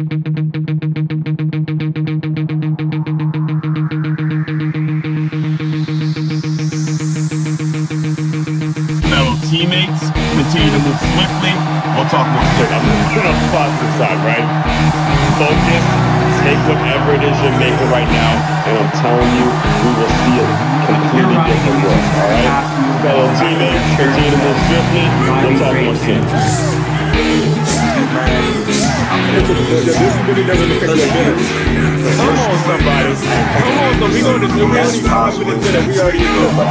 Fellow teammates, continue to move swiftly. I'll talk more straight. I'm just going to pause this time, right? Focus, take whatever it is you're making right now, and I'm telling you, we will see a completely different world, all right? Fellow teammates, continue to move swiftly. We'll talk more straight. Come on, somebody. Come on, so we're going to do really confident that we already know. But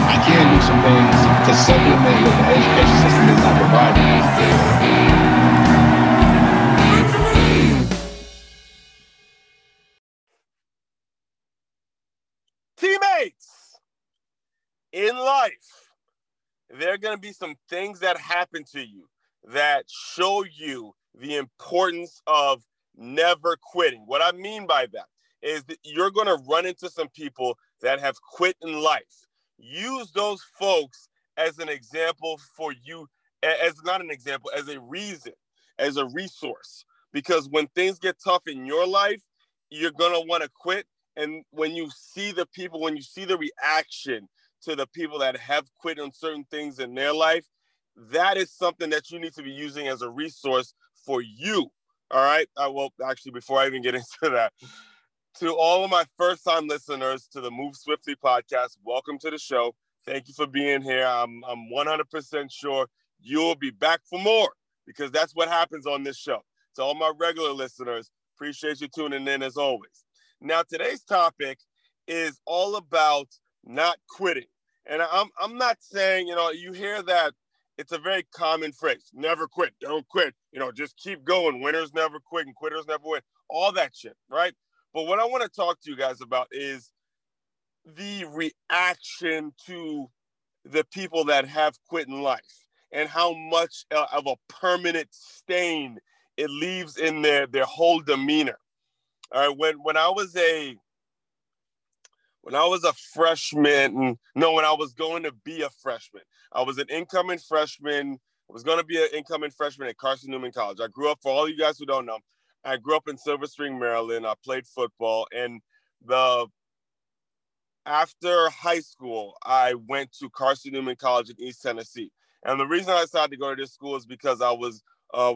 I can do some things to supplement what the education system is not providing. Teammates, in life, there are going to be some things that happen to you that show you the importance of never quitting. What I mean by that is that you're going to run into some people that have quit in life. Use those folks as an example for you, as not an example, as a reason, as a resource. Because when things get tough in your life, you're going to want to quit. And when you see the people, when you see the reaction to the people that have quit on certain things in their life, that is something that you need to be using as a resource for you, all right? Well, actually, before I even get into that, to all of my first-time listeners to the Move Swiftly podcast, welcome to the show. Thank you for being here. I'm 100% sure you'll be back for more because that's what happens on this show. To all my regular listeners, appreciate you tuning in as always. Now, today's topic is all about not quitting. And I'm not saying, you know, you hear that. It's a very common phrase. Never quit. Don't quit. You know, just keep going. Winners never quit and quitters never win. All that shit, right? But what I want to talk to you guys about is the reaction to the people that have quit in life and how much of a permanent stain it leaves in their whole demeanor. All right. When I was going to be a freshman. I was an incoming freshman. I was going to be an incoming freshman at Carson Newman College. I grew up, for all you guys who don't know, I grew up in Silver Spring, Maryland. I played football. And after high school, I went to Carson Newman College in East Tennessee. And the reason I decided to go to this school is because I was a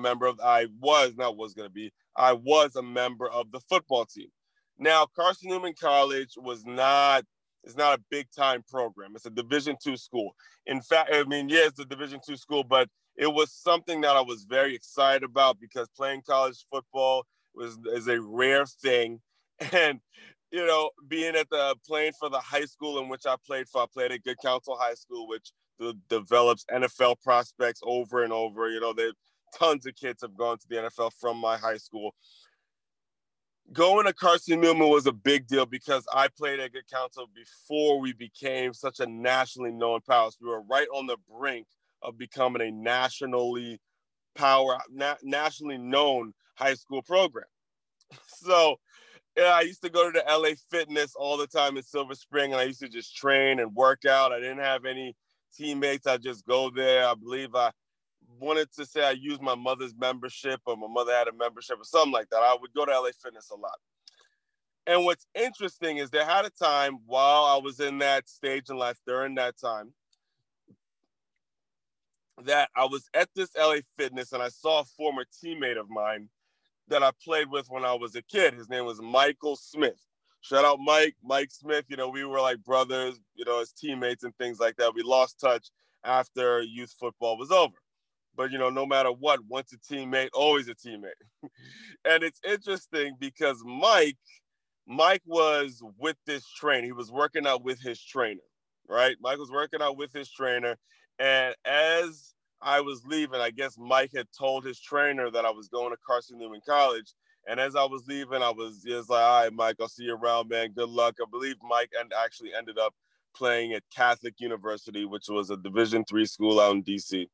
member of the football team. Now, Carson Newman College it's not a big-time program. It's a Division II school. In fact, it's a Division II school, but it was something that I was very excited about because playing college football is a rare thing. And, you know, playing for the high school in which I played at Good Counsel High School, which develops NFL prospects over and over. You know, tons of kids have gone to the NFL from my high school. Going to Carson Newman was a big deal because I played at Good Counsel before we became such a nationally known power. So we were right on the brink of becoming a nationally known high school program. So I used to go to the LA Fitness all the time in Silver Spring, and I used to just train and work out. I didn't have any teammates. I just go there. I believe I wanted to say I used my mother's membership, or my mother had a membership or something like that. I would go to LA Fitness a lot. And what's interesting is there had a time while I was in that stage in life during that time that I was at this LA Fitness and I saw a former teammate of mine that I played with when I was a kid. His name was Michael Smith. Shout out Mike Smith. You know, we were like brothers, you know, as teammates and things like that. We lost touch after youth football was over. But, you know, no matter what, once a teammate, always a teammate. And it's interesting because Mike was with this trainer. He was working out with his trainer, right? Mike was working out with his trainer. And as I was leaving, I guess Mike had told his trainer that I was going to Carson Newman College. And as I was leaving, I was just like, all right, Mike, I'll see you around, man. Good luck. I believe Mike actually ended up playing at Catholic University, which was a Division III school out in D.C.,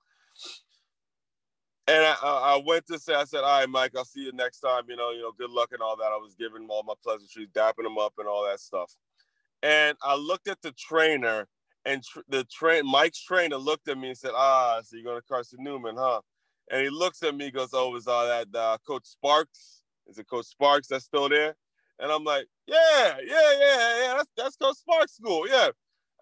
and I went to say, I said, all right, Mike, I'll see you next time. You know, good luck and all that. I was giving him all my pleasantries, dapping him up and all that stuff. And I looked at the trainer, and Mike's trainer looked at me and said, so you're going to Carson Newman, huh? And he looks at me, he goes, oh, is that Coach Sparks? Is it Coach Sparks that's still there? And I'm like, yeah. That's Coach Sparks' school, yeah.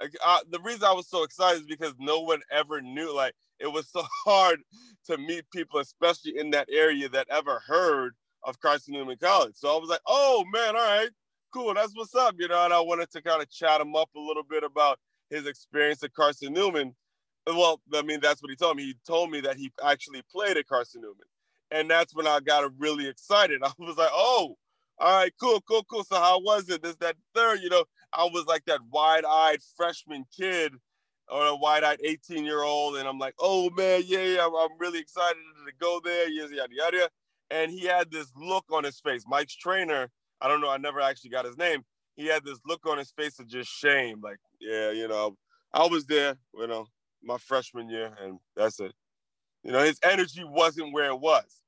Like, the reason I was so excited is because no one ever knew. Like, it was so hard to meet people, especially in that area, that ever heard of Carson Newman College. So I was like, oh, man, all right, cool. That's what's up, you know. And I wanted to kind of chat him up a little bit about his experience at Carson Newman. Well, I mean, that's what he told me. He told me that he actually played at Carson Newman. And that's when I got really excited. I was like, oh, all right, cool. So how was it? This, that, third, you know, I was like that wide-eyed freshman kid or a wide-eyed 18-year-old. And I'm like, oh, man, yeah, I'm really excited to go there, yada. And he had this look on his face. Mike's trainer, I don't know, I never actually got his name. He had this look on his face of just shame. Like, yeah, you know, I was there, you know, my freshman year, and that's it. You know, his energy wasn't where it was.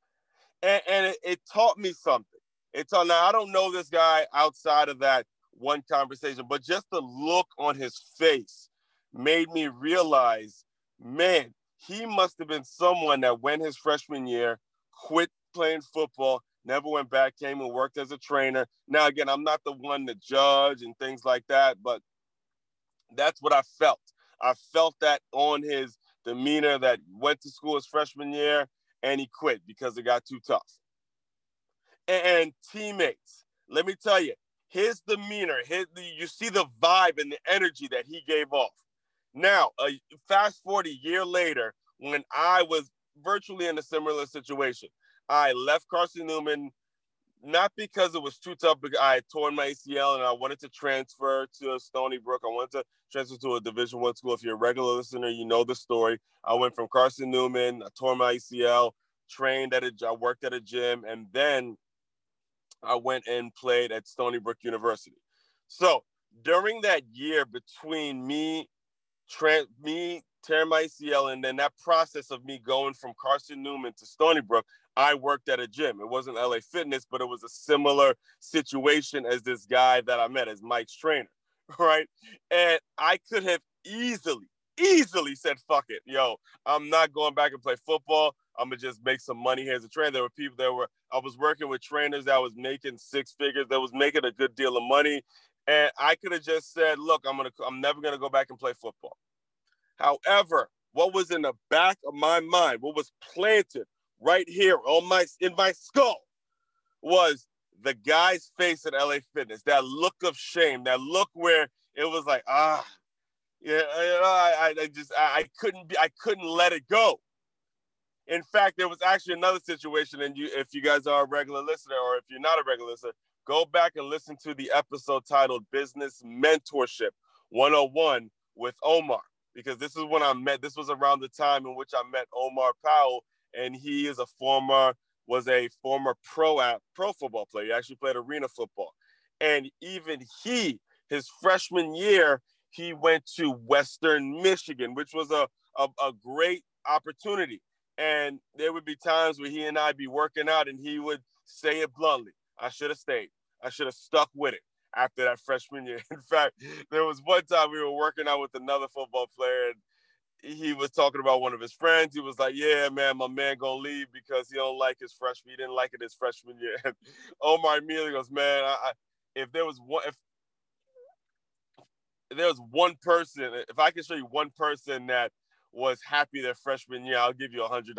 And it taught me something. Now, I don't know this guy outside of that one conversation, but just the look on his face made me realize, man, he must have been someone that went his freshman year, quit playing football, never went back, came and worked as a trainer. Now, again, I'm not the one to judge and things like that, but that's what I felt. I felt that on his demeanor, that went to school his freshman year and he quit because it got too tough. And teammates, let me tell you, his demeanor, you see the vibe and the energy that he gave off. Now, fast forward a year later, when I was virtually in a similar situation, I left Carson Newman, not because it was too tough, because I had torn my ACL and I wanted to transfer to Stony Brook. I wanted to transfer to a Division I school. If you're a regular listener, you know the story. I went from Carson Newman, I tore my ACL, I worked at a gym, and then I went and played at Stony Brook University. So during that year between me tearing my ACL and then that process of me going from Carson Newman to Stony Brook, I worked at a gym. It wasn't LA Fitness, but it was a similar situation as this guy that I met as Mike's trainer, right? And I could have easily said, fuck it, yo, I'm not going back and play football. I'm going to just make some money here as a trainer. There were people that were, I was working with trainers that was making six figures, that was making a good deal of money. And I could have just said, look, I'm never going to go back and play football. However, what was in the back of my mind, what was planted right here on in my skull was the guy's face at LA Fitness, that look of shame, that look where it was like, yeah, I couldn't let it go. In fact, there was actually another situation, and if you guys are a regular listener, or if you're not a regular listener, go back and listen to the episode titled Business Mentorship 101 with Omar, because this was around the time in which I met Omar Powell, and he was a former pro football player. He actually played arena football. And even his freshman year, he went to Western Michigan, which was a great opportunity. And there would be times where he and I'd be working out and he would say it bluntly, I should have stayed. I should have stuck with it after that freshman year. In fact, there was one time we were working out with another football player and he was talking about one of his friends. He was like, yeah, man, my man gonna leave because he didn't like it his freshman year. And Omar immediately goes, man, if I could show you one person that was happy their freshman year, I'll give you $100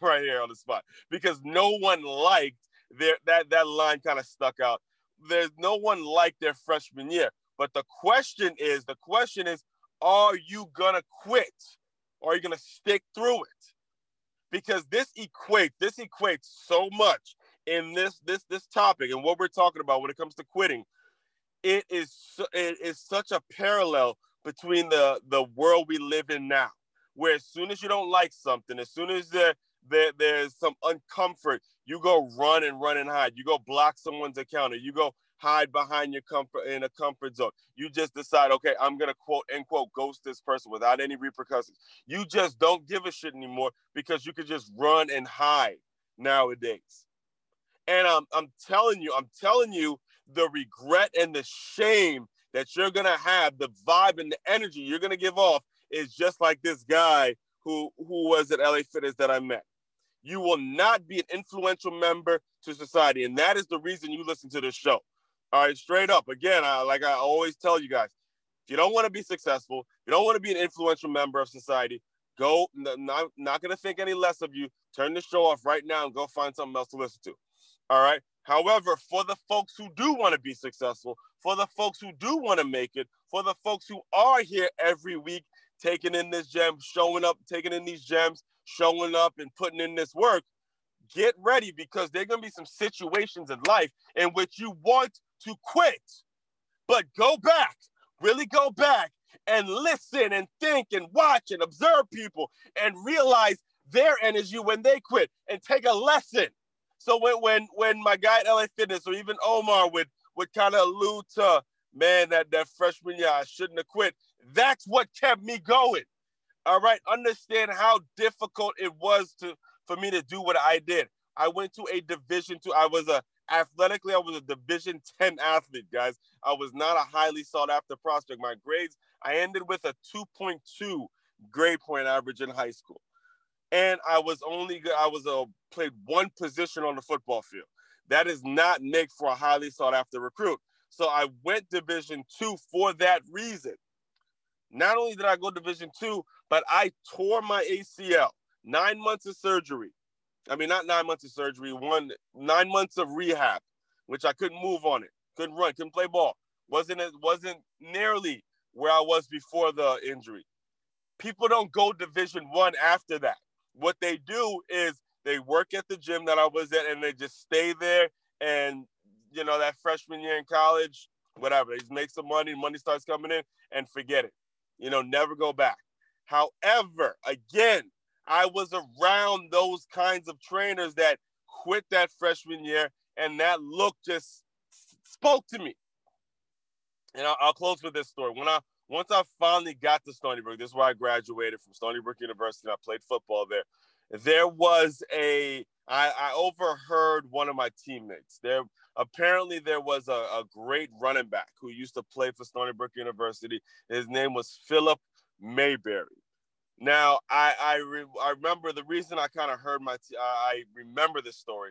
right here on the spot, because no one liked that line kind of stuck out. There's no one liked their freshman year, but the question is, are you going to quit or are you going to stick through it? Because this equates so much in this topic and what we're talking about when it comes to quitting. It is such a parallel between the world we live in now, where as soon as you don't like something, as soon as there's some uncomfort, you go run and hide. You go block someone's account, or you go hide behind your comfort in a comfort zone. You just decide, okay, I'm going to quote, end quote, ghost this person without any repercussions. You just don't give a shit anymore because you could just run and hide nowadays. And I'm telling you, the regret and the shame that you're going to have, the vibe and the energy you're going to give off, is just like this guy who was at LA Fitness that I met. you will not be an influential member to society. And that is the reason you listen to this show. All right, straight up. Again, like I always tell you guys, if you don't want to be successful, you don't want to be an influential member of society, go, not going to think any less of you. Turn the show off right now and go find something else to listen to. All right. However, for the folks who do want to be successful, for the folks who do want to make it, for the folks who are here every week, taking in this gem, showing up, taking in these gems, showing up and putting in this work, get ready, because there are going to be some situations in life in which you want to quit, but go back, really go back and listen and think and watch and observe people and realize their energy when they quit and take a lesson. So when my guy at LA Fitness or even Omar would kind of allude to, man, that freshman year, I shouldn't have quit. That's what kept me going. All right. Understand how difficult it was for me to do what I did. I went to a Division II. Athletically, I was a Division 10 athlete, guys. I was not a highly sought after prospect. My grades, I ended with a 2.2 grade point average in high school. And I played one position on the football field. That is not make for a highly sought after recruit. So I went Division II for that reason. Not only did I go Division II, but I tore my ACL. 9 months of surgery. I mean, not 9 months of surgery, 9 months of rehab, which I couldn't move on it. Couldn't run, couldn't play ball. Wasn't nearly where I was before the injury. People don't go Division I after that. What they do is they work at the gym that I was at and they just stay there. And, you know, that freshman year in college, whatever, they just make some money, money starts coming in and forget it. You know, never go back. However, again, I was around those kinds of trainers that quit that freshman year, and that look just spoke to me. And I'll close with this story. Once I finally got to Stony Brook, this is where I graduated from Stony Brook University. I played football there. There was I overheard one of my teammates. Apparently there was a great running back who used to play for Stony Brook University. His name was Phillip Mayberry. Now, I remember the reason I kind of heard I remember this story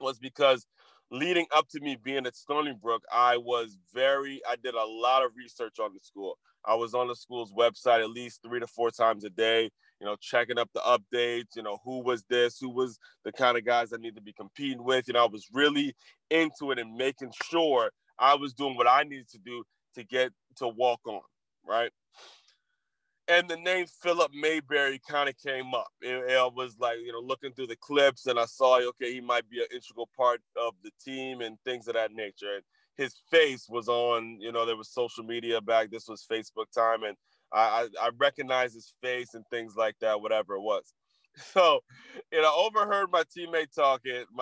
was because leading up to me being at Stony Brook, I did a lot of research on the school. I was on the school's website at least 3 to 4 times a day, you know, checking up the updates, you know, who was this, who was the kind of guys I need to be competing with. You know, I was really into it and making sure I was doing what I needed to do to get to walk on, right? And the name Phillip Mayberry kind of came up. I was like, you know, looking through the clips and I saw, okay, he might be an integral part of the team and things of that nature. And his face was on, you know, there was social media back. This was Facebook time. And I recognized his face and things like that, whatever it was. So, you know, overheard my teammates talking. It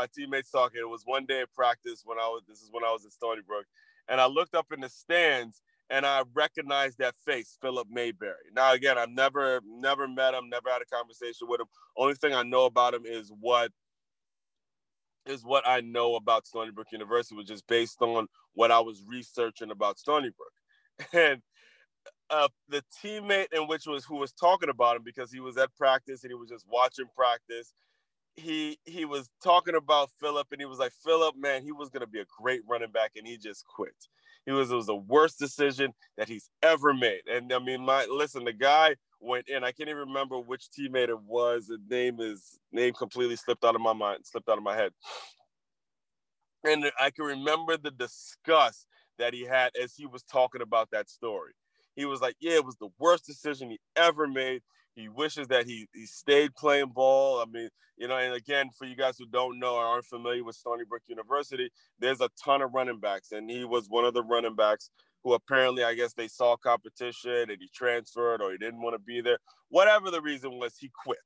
was one day at practice when I was at Stony Brook. And I looked up in the stands and I recognized that face, Phillip Mayberry. Now, again, I've never met him, never had a conversation with him. Only thing I know about him is what I know about Stony Brook University, which is based on what I was researching about Stony Brook. And the teammate who was talking about him, because he was at practice and he was just watching practice, he was talking about Phillip, and he was like, Phillip, man, he was going to be a great running back, and he just quit. It was the worst decision that he's ever made. And, I mean, the guy went in. I can't even remember which teammate it was. The name completely slipped out of my mind, slipped out of my head. And I can remember the disgust that he had as he was talking about that story. He was like, yeah, it was the worst decision he ever made. He wishes that he stayed playing ball. I mean, you know, and again, for you guys who don't know or aren't familiar with Stony Brook University, there's a ton of running backs. And he was one of the running backs who apparently, I guess, they saw competition and he transferred or he didn't want to be there. Whatever the reason was, he quit.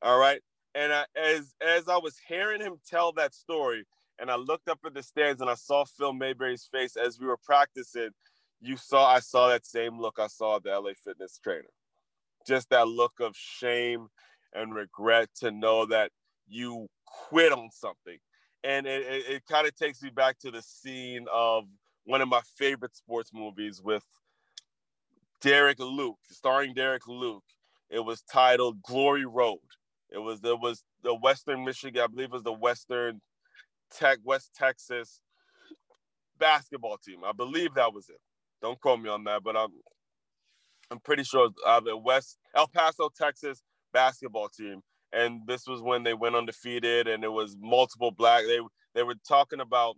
All right. And as I was hearing him tell that story and I looked up at the stands and I saw Phil Mayberry's face as we were practicing, I saw that same look I saw at the LA Fitness trainer. Just that look of shame and regret to know that you quit on something. And it kind of takes me back to the scene of one of my favorite sports movies with starring Derek Luke. It was titled Glory Road. It was the Western Michigan, I believe it was the West Texas basketball team. I believe that was it. Don't quote me on that, but I'm pretty sure the El Paso, Texas basketball team. And this was when they went undefeated, and it was multiple black. They were talking about,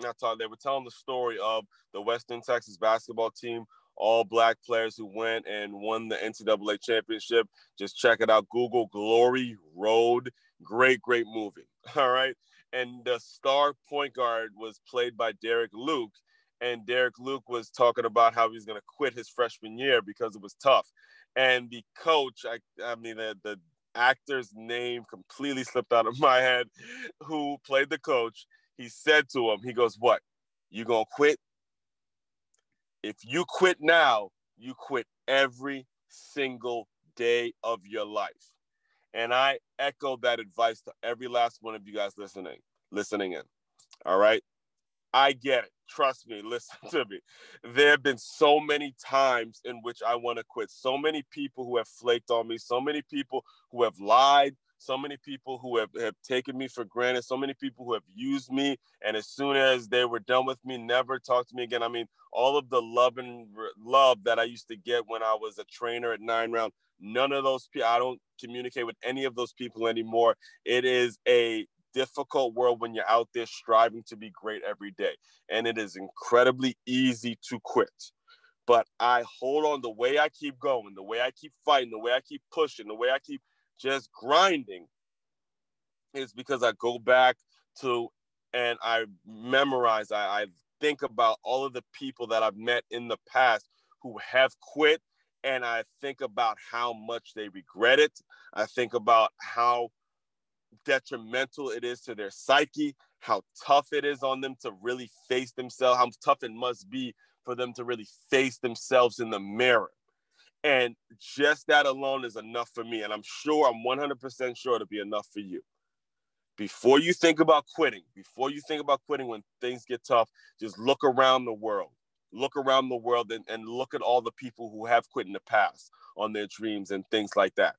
not talking, they were telling the story of the Western Texas basketball team, all black players who went and won the NCAA championship. Just check it out. Google Glory Road. Great, great movie. All right. And the star point guard was played by Derek Luke. And Derek Luke was talking about how he's going to quit his freshman year because it was tough. And the coach, the actor's name completely slipped out of my head, who played the coach, he said to him, he goes, what, you gonna quit? If you quit now, you quit every single day of your life. And I echo that advice to every last one of you guys listening in. All right? I get it. Trust me. Listen to me. There have been so many times in which I want to quit. So many people who have flaked on me. So many people who have lied. So many people who have taken me for granted. So many people who have used me. And as soon as they were done with me, never talked to me again. I mean, all of the love that I used to get when I was a trainer at Nine Round, none of those people, I don't communicate with any of those people anymore. It is a difficult world when you're out there striving to be great every day. And it is incredibly easy to quit. But I hold on. The way I keep going, the way I keep fighting, the way I keep pushing, the way I keep just grinding is because I go back to and I memorize, I think about all of the people that I've met in the past who have quit, and I think about how much they regret it. I think about how detrimental it is to their psyche, how tough it is on them to really face themselves, how tough it must be for them to really face themselves in the mirror. And just that alone is enough for me. And I'm 100% sure it'll be enough for you. Before you think about quitting, when things get tough, just look around the world. Look around the world and look at all the people who have quit in the past on their dreams and things like that.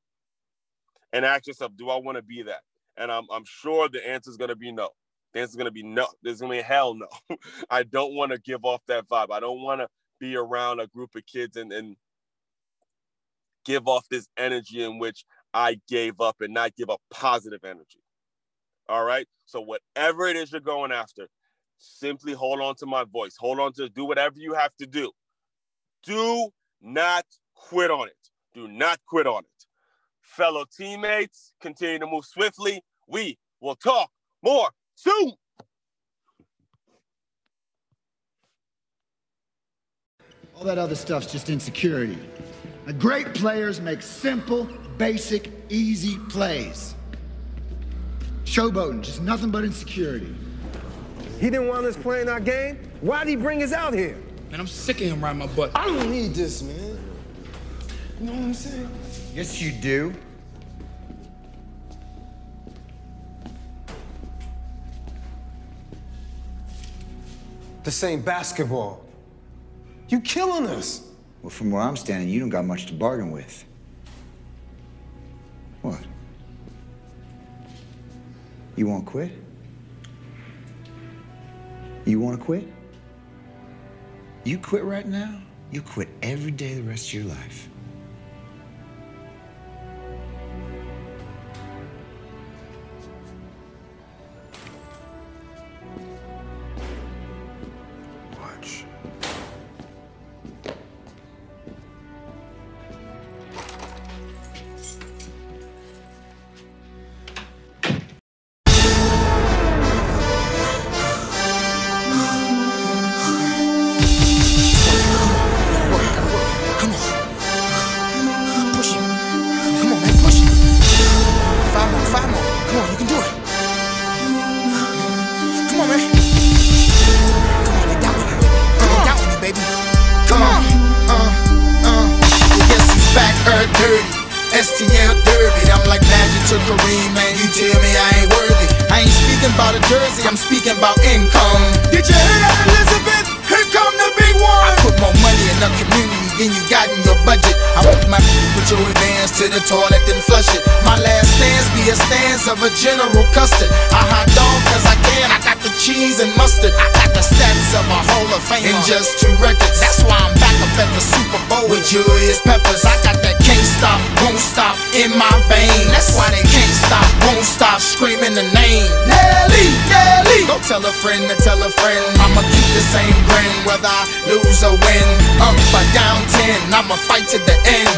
And ask yourself, do I want to be that? And I'm sure the answer is going to be no. The answer is going to be no. There's going to be hell no. I don't want to give off that vibe. I don't want to be around a group of kids and give off this energy in which I gave up, and not give up positive energy. All right? So whatever it is you're going after, simply hold on to my voice. Hold on to, do whatever you have to do. Do not quit on it. Do not quit on it. Fellow teammates, continue to move swiftly. We will talk more soon. All that other stuff's just insecurity. The great players make simple, basic, easy plays. Showboating, just nothing but insecurity. He didn't want us playing our game? Why'd he bring us out here? Man, I'm sick of him riding my butt. I don't need this, man. You know what I'm saying? Yes, you do. This ain't basketball. You killing us. Well, from where I'm standing, you don't got much to bargain with. What? You won't quit? You want to quit? You quit right now, you quit every day the rest of your life. than you got in your budget. I put my with your advance to the toilet, then flush it. My last stance be a stance of a general custard. I hot dog cause I can, I got the cheese and mustard. I got the stats of my Hall of Fame in just 2 records. That's why I'm back up at the Super Bowl with Julius Peppers. I got that can't stop, won't stop in my veins. That's why they can't stop, won't stop screaming the name Nelly, Nelly. Go tell a friend to tell a friend, I'ma keep the same grin whether I lose or win. Up or down 10, I'ma fight to the end.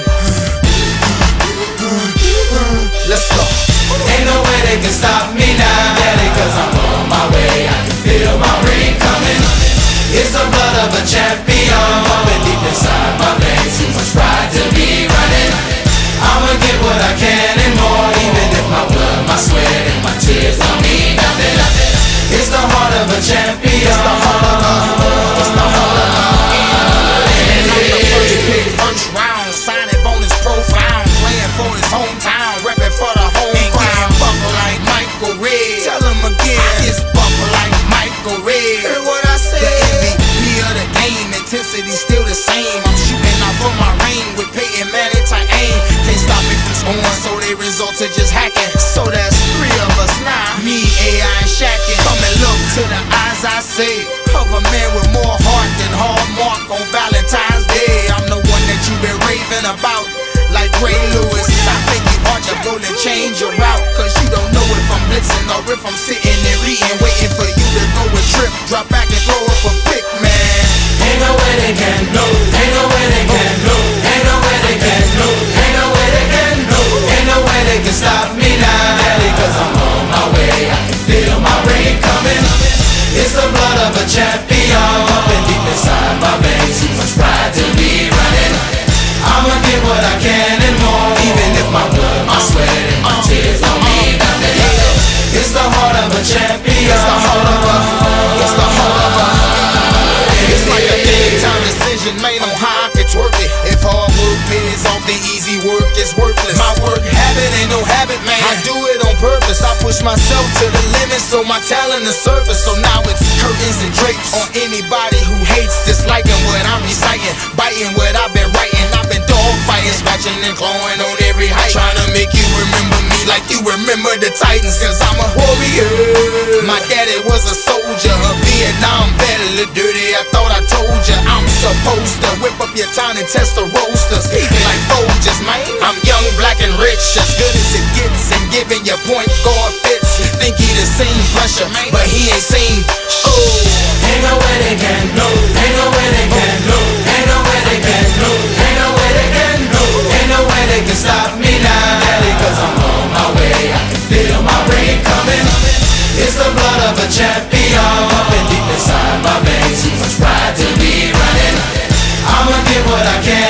Let's go. Ain't no way they can stop me now, Daddy, cause I'm on my way. I can feel my ring coming. It's the blood of a champion pumping deep inside my veins. Too much pride to be running. I'ma get what I can and more, even if my blood, my sweat, and my tears don't mean nothing. It's the heart of a champion. It's the heart of a still the same. I'm shooting out for my reign with Peyton Manning type aim. Can't stop me from scoring, so they resulted just hacking. So that's 3 of us now, me, AI, and Shaq. Come and look to the eyes I say of a man with more heart than Hallmark on Valentine's Day. I'm the one that you've been raving about, like Ray Lewis. I think you ought to go and change your route, cause you don't know if I'm blitzing or if I'm sitting and reading, waiting for you to go and trip, drop back and throw up a pick, man. Ain't no way they can lose. Ain't no way they can lose. Ain't no way they can lose. Ain't no way they can lose. Ain't no way they can stop me now, Daddy, cause I'm on my way. I can feel my rain coming. It's the blood of a champion pumping deep inside my veins. Too much pride to be running. I'ma get what I can and more, even if my blood, my sweat, and my tears don't mean nothing. It's the heart of a champion. It's the heart of a, it's the heart of a. It's like a big time decision made on how I could twerk it. If hard work pays off, the easy work is worthless. My work habit ain't no habit, man. I do it on purpose. I push myself to the limit, so my talent is surface. So now it's curtains and drapes on anybody who hates, disliking what I'm reciting, biting what I've been writing. I've been dog fighting, scratching and clawing on every height, trying to make you remember me like you remember the Titans. Cause I'm a warrior. My daddy was a soldier, a Vietnam vet, a little dirty. I thought I told ya I'm supposed to whip up your town and test the roasters, speaking like Folgers, man. I'm young, black, and rich, as good as it gets, and giving your point guard fits. You think he the same pressure, but he ain't seen. Oh, ain't no way they can lose. Ain't no way they can lose. Ain't no way they can lose. Ain't no way they can lose. Ain't no way they can stop me now, Daddy, cause I'm on my way. I can feel my rain coming. It's the blood of a champion pumping deep inside my veins. Too much pride to be running. I'ma get what I can.